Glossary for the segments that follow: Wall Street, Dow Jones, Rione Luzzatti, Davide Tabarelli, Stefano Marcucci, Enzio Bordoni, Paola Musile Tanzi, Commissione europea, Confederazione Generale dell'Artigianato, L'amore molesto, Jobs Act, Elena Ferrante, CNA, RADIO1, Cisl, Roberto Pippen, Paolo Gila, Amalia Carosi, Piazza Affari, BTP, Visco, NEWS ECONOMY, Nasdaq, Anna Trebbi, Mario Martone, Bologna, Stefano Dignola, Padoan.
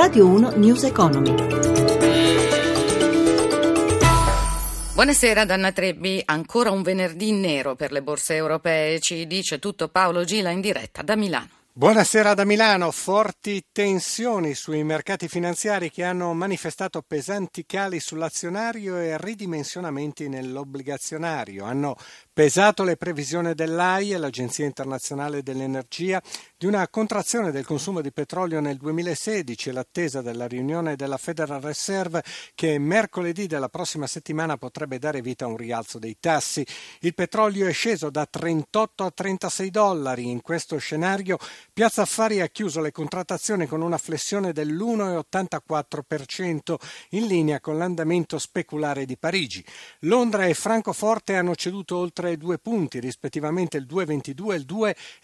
Radio 1 News Economy. Buonasera da Anna Trebbi, ancora un venerdì nero per le borse europee, ci dice tutto Paolo Gila in diretta da Milano. Buonasera da Milano, forti tensioni sui mercati finanziari che hanno manifestato pesanti cali sull'azionario e ridimensionamenti nell'obbligazionario. Hanno pesato le previsioni dell'AIE, l'Agenzia Internazionale dell'Energia, di una contrazione del consumo di petrolio nel 2016 e l'attesa della riunione della Federal Reserve che mercoledì della prossima settimana potrebbe dare vita a un rialzo dei tassi. Il petrolio è sceso da $38 a $36. In questo scenario Piazza Affari ha chiuso le contrattazioni con una flessione dell'1,84% in linea con l'andamento speculare di Parigi. Londra e Francoforte hanno ceduto oltre 2 punti, rispettivamente il 2,22 e il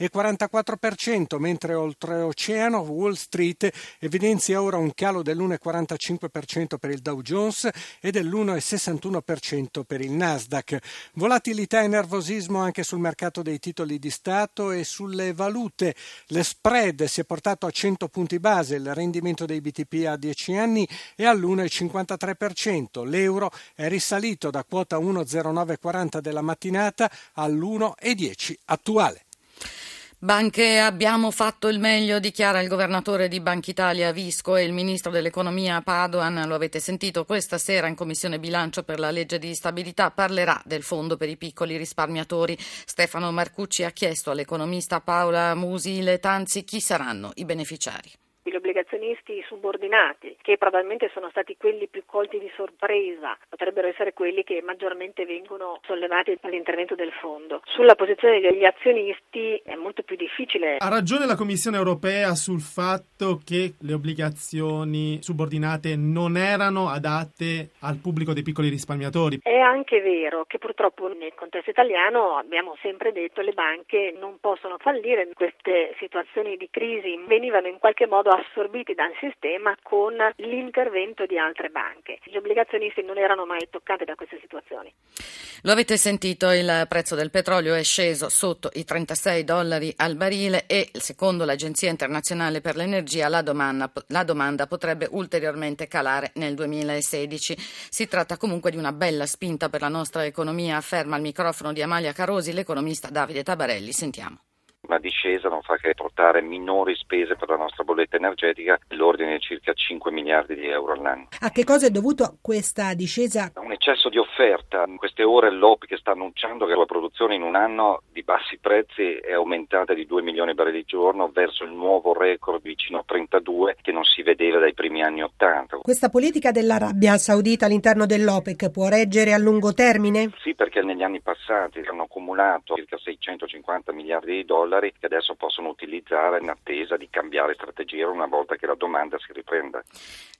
2,44%, mentre oltreoceano Wall Street evidenzia ora un calo dell'1,45% per il Dow Jones e dell'1,61% per il Nasdaq. Volatilità e nervosismo anche sul mercato dei titoli di Stato e sulle valute. Le spread si è portato a 100 punti base, il rendimento dei BTP a 10 anni è all'1,53%. L'euro è risalito da quota 1,0940 della mattinata all'1,10 attuale. Banche, abbiamo fatto il meglio, dichiara il governatore di Banca Italia Visco e il ministro dell'economia Padoan, lo avete sentito, questa sera in commissione bilancio per la legge di stabilità parlerà del fondo per i piccoli risparmiatori. Stefano Marcucci ha chiesto all'economista Paola Musile Tanzi chi saranno i beneficiari. Gli obbligazionisti subordinati, che probabilmente sono stati quelli più colti di sorpresa, potrebbero essere quelli che maggiormente vengono sollevati all'intervento del fondo. Sulla posizione degli azionisti è molto più difficile. Ha ragione la Commissione europea sul fatto che le obbligazioni subordinate non erano adatte al pubblico dei piccoli risparmiatori. È anche vero che purtroppo nel contesto italiano abbiamo sempre detto che le banche non possono fallire. Queste situazioni di crisi venivano in qualche modo assorbiti dal sistema con l'intervento di altre banche. Gli obbligazionisti non erano mai toccati da queste situazioni. Lo avete sentito, il prezzo del petrolio è sceso sotto i $36 al barile e secondo l'Agenzia Internazionale per l'Energia la domanda potrebbe ulteriormente calare nel 2016. Si tratta comunque di una bella spinta per la nostra economia, afferma al microfono di Amalia Carosi l'economista Davide Tabarelli. Sentiamo. La discesa non fa che portare minori spese per la nostra bolletta energetica, nell'ordine di circa 5 miliardi di euro all'anno. A che cosa è dovuto questa discesa? Un eccesso di offerta. In queste ore l'OPEC che sta annunciando che la produzione in un anno di bassi prezzi è aumentata di 2 milioni di barili al giorno verso il nuovo record vicino a 32 che non si vedeva dai primi anni 80. Questa politica dell'Arabia Saudita all'interno dell'OPEC può reggere a lungo termine? Sì, perché negli anni passati hanno accumulato circa $650 miliardi che adesso possono utilizzare in attesa di cambiare strategia una volta che la domanda si riprenda.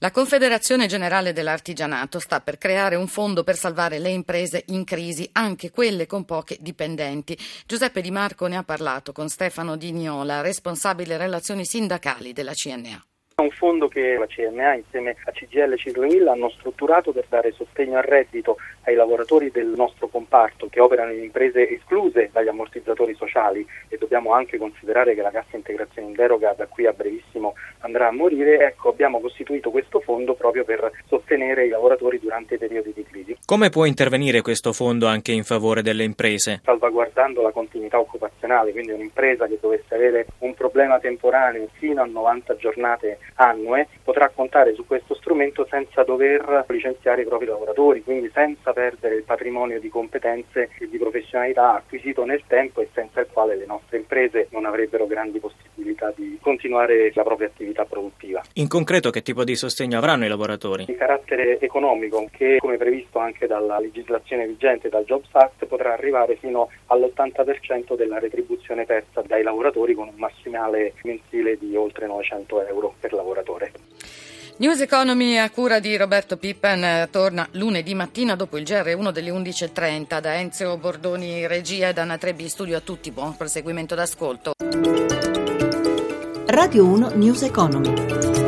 La Confederazione Generale dell'Artigianato sta per creare un fondo per salvare le imprese in crisi, anche quelle con pochi dipendenti. Giuseppe Di Marco ne ha parlato con Stefano Dignola, responsabile relazioni sindacali della CNA. È un fondo che la CNA insieme a CGIL e Cisl hanno strutturato per dare sostegno al reddito ai lavoratori del nostro comparto che operano in imprese escluse dagli ammortizzatori sociali, e dobbiamo anche considerare che la cassa integrazione in deroga da qui a brevissimo andrà a morire. Ecco, abbiamo costituito questo fondo proprio per sostenere i lavoratori durante i periodi di crisi. Come può intervenire questo fondo anche in favore delle imprese? Salvaguardando la continuità occupazionale, quindi un'impresa che dovesse avere un problema temporaneo fino a 90 giornate annue potrà contare su questo strumento senza dover licenziare i propri lavoratori, quindi senza perdere il patrimonio di competenze e di professionalità acquisito nel tempo e senza il quale le nostre imprese non avrebbero grandi possibilità di continuare la propria attività produttiva. In concreto che tipo di sostegno avranno i lavoratori? Di carattere economico che, come previsto anche dalla legislazione vigente, dal Jobs Act, potrà arrivare fino all'80% della retribuzione persa dai lavoratori con un massimale mensile di oltre €900 per lavoratore. News Economy a cura di Roberto Pippen torna lunedì mattina dopo il GR1 delle 11.30. Da Enzio Bordoni regia e da Anna Trebbi studio a tutti buon proseguimento d'ascolto. Radio 1 News Economy.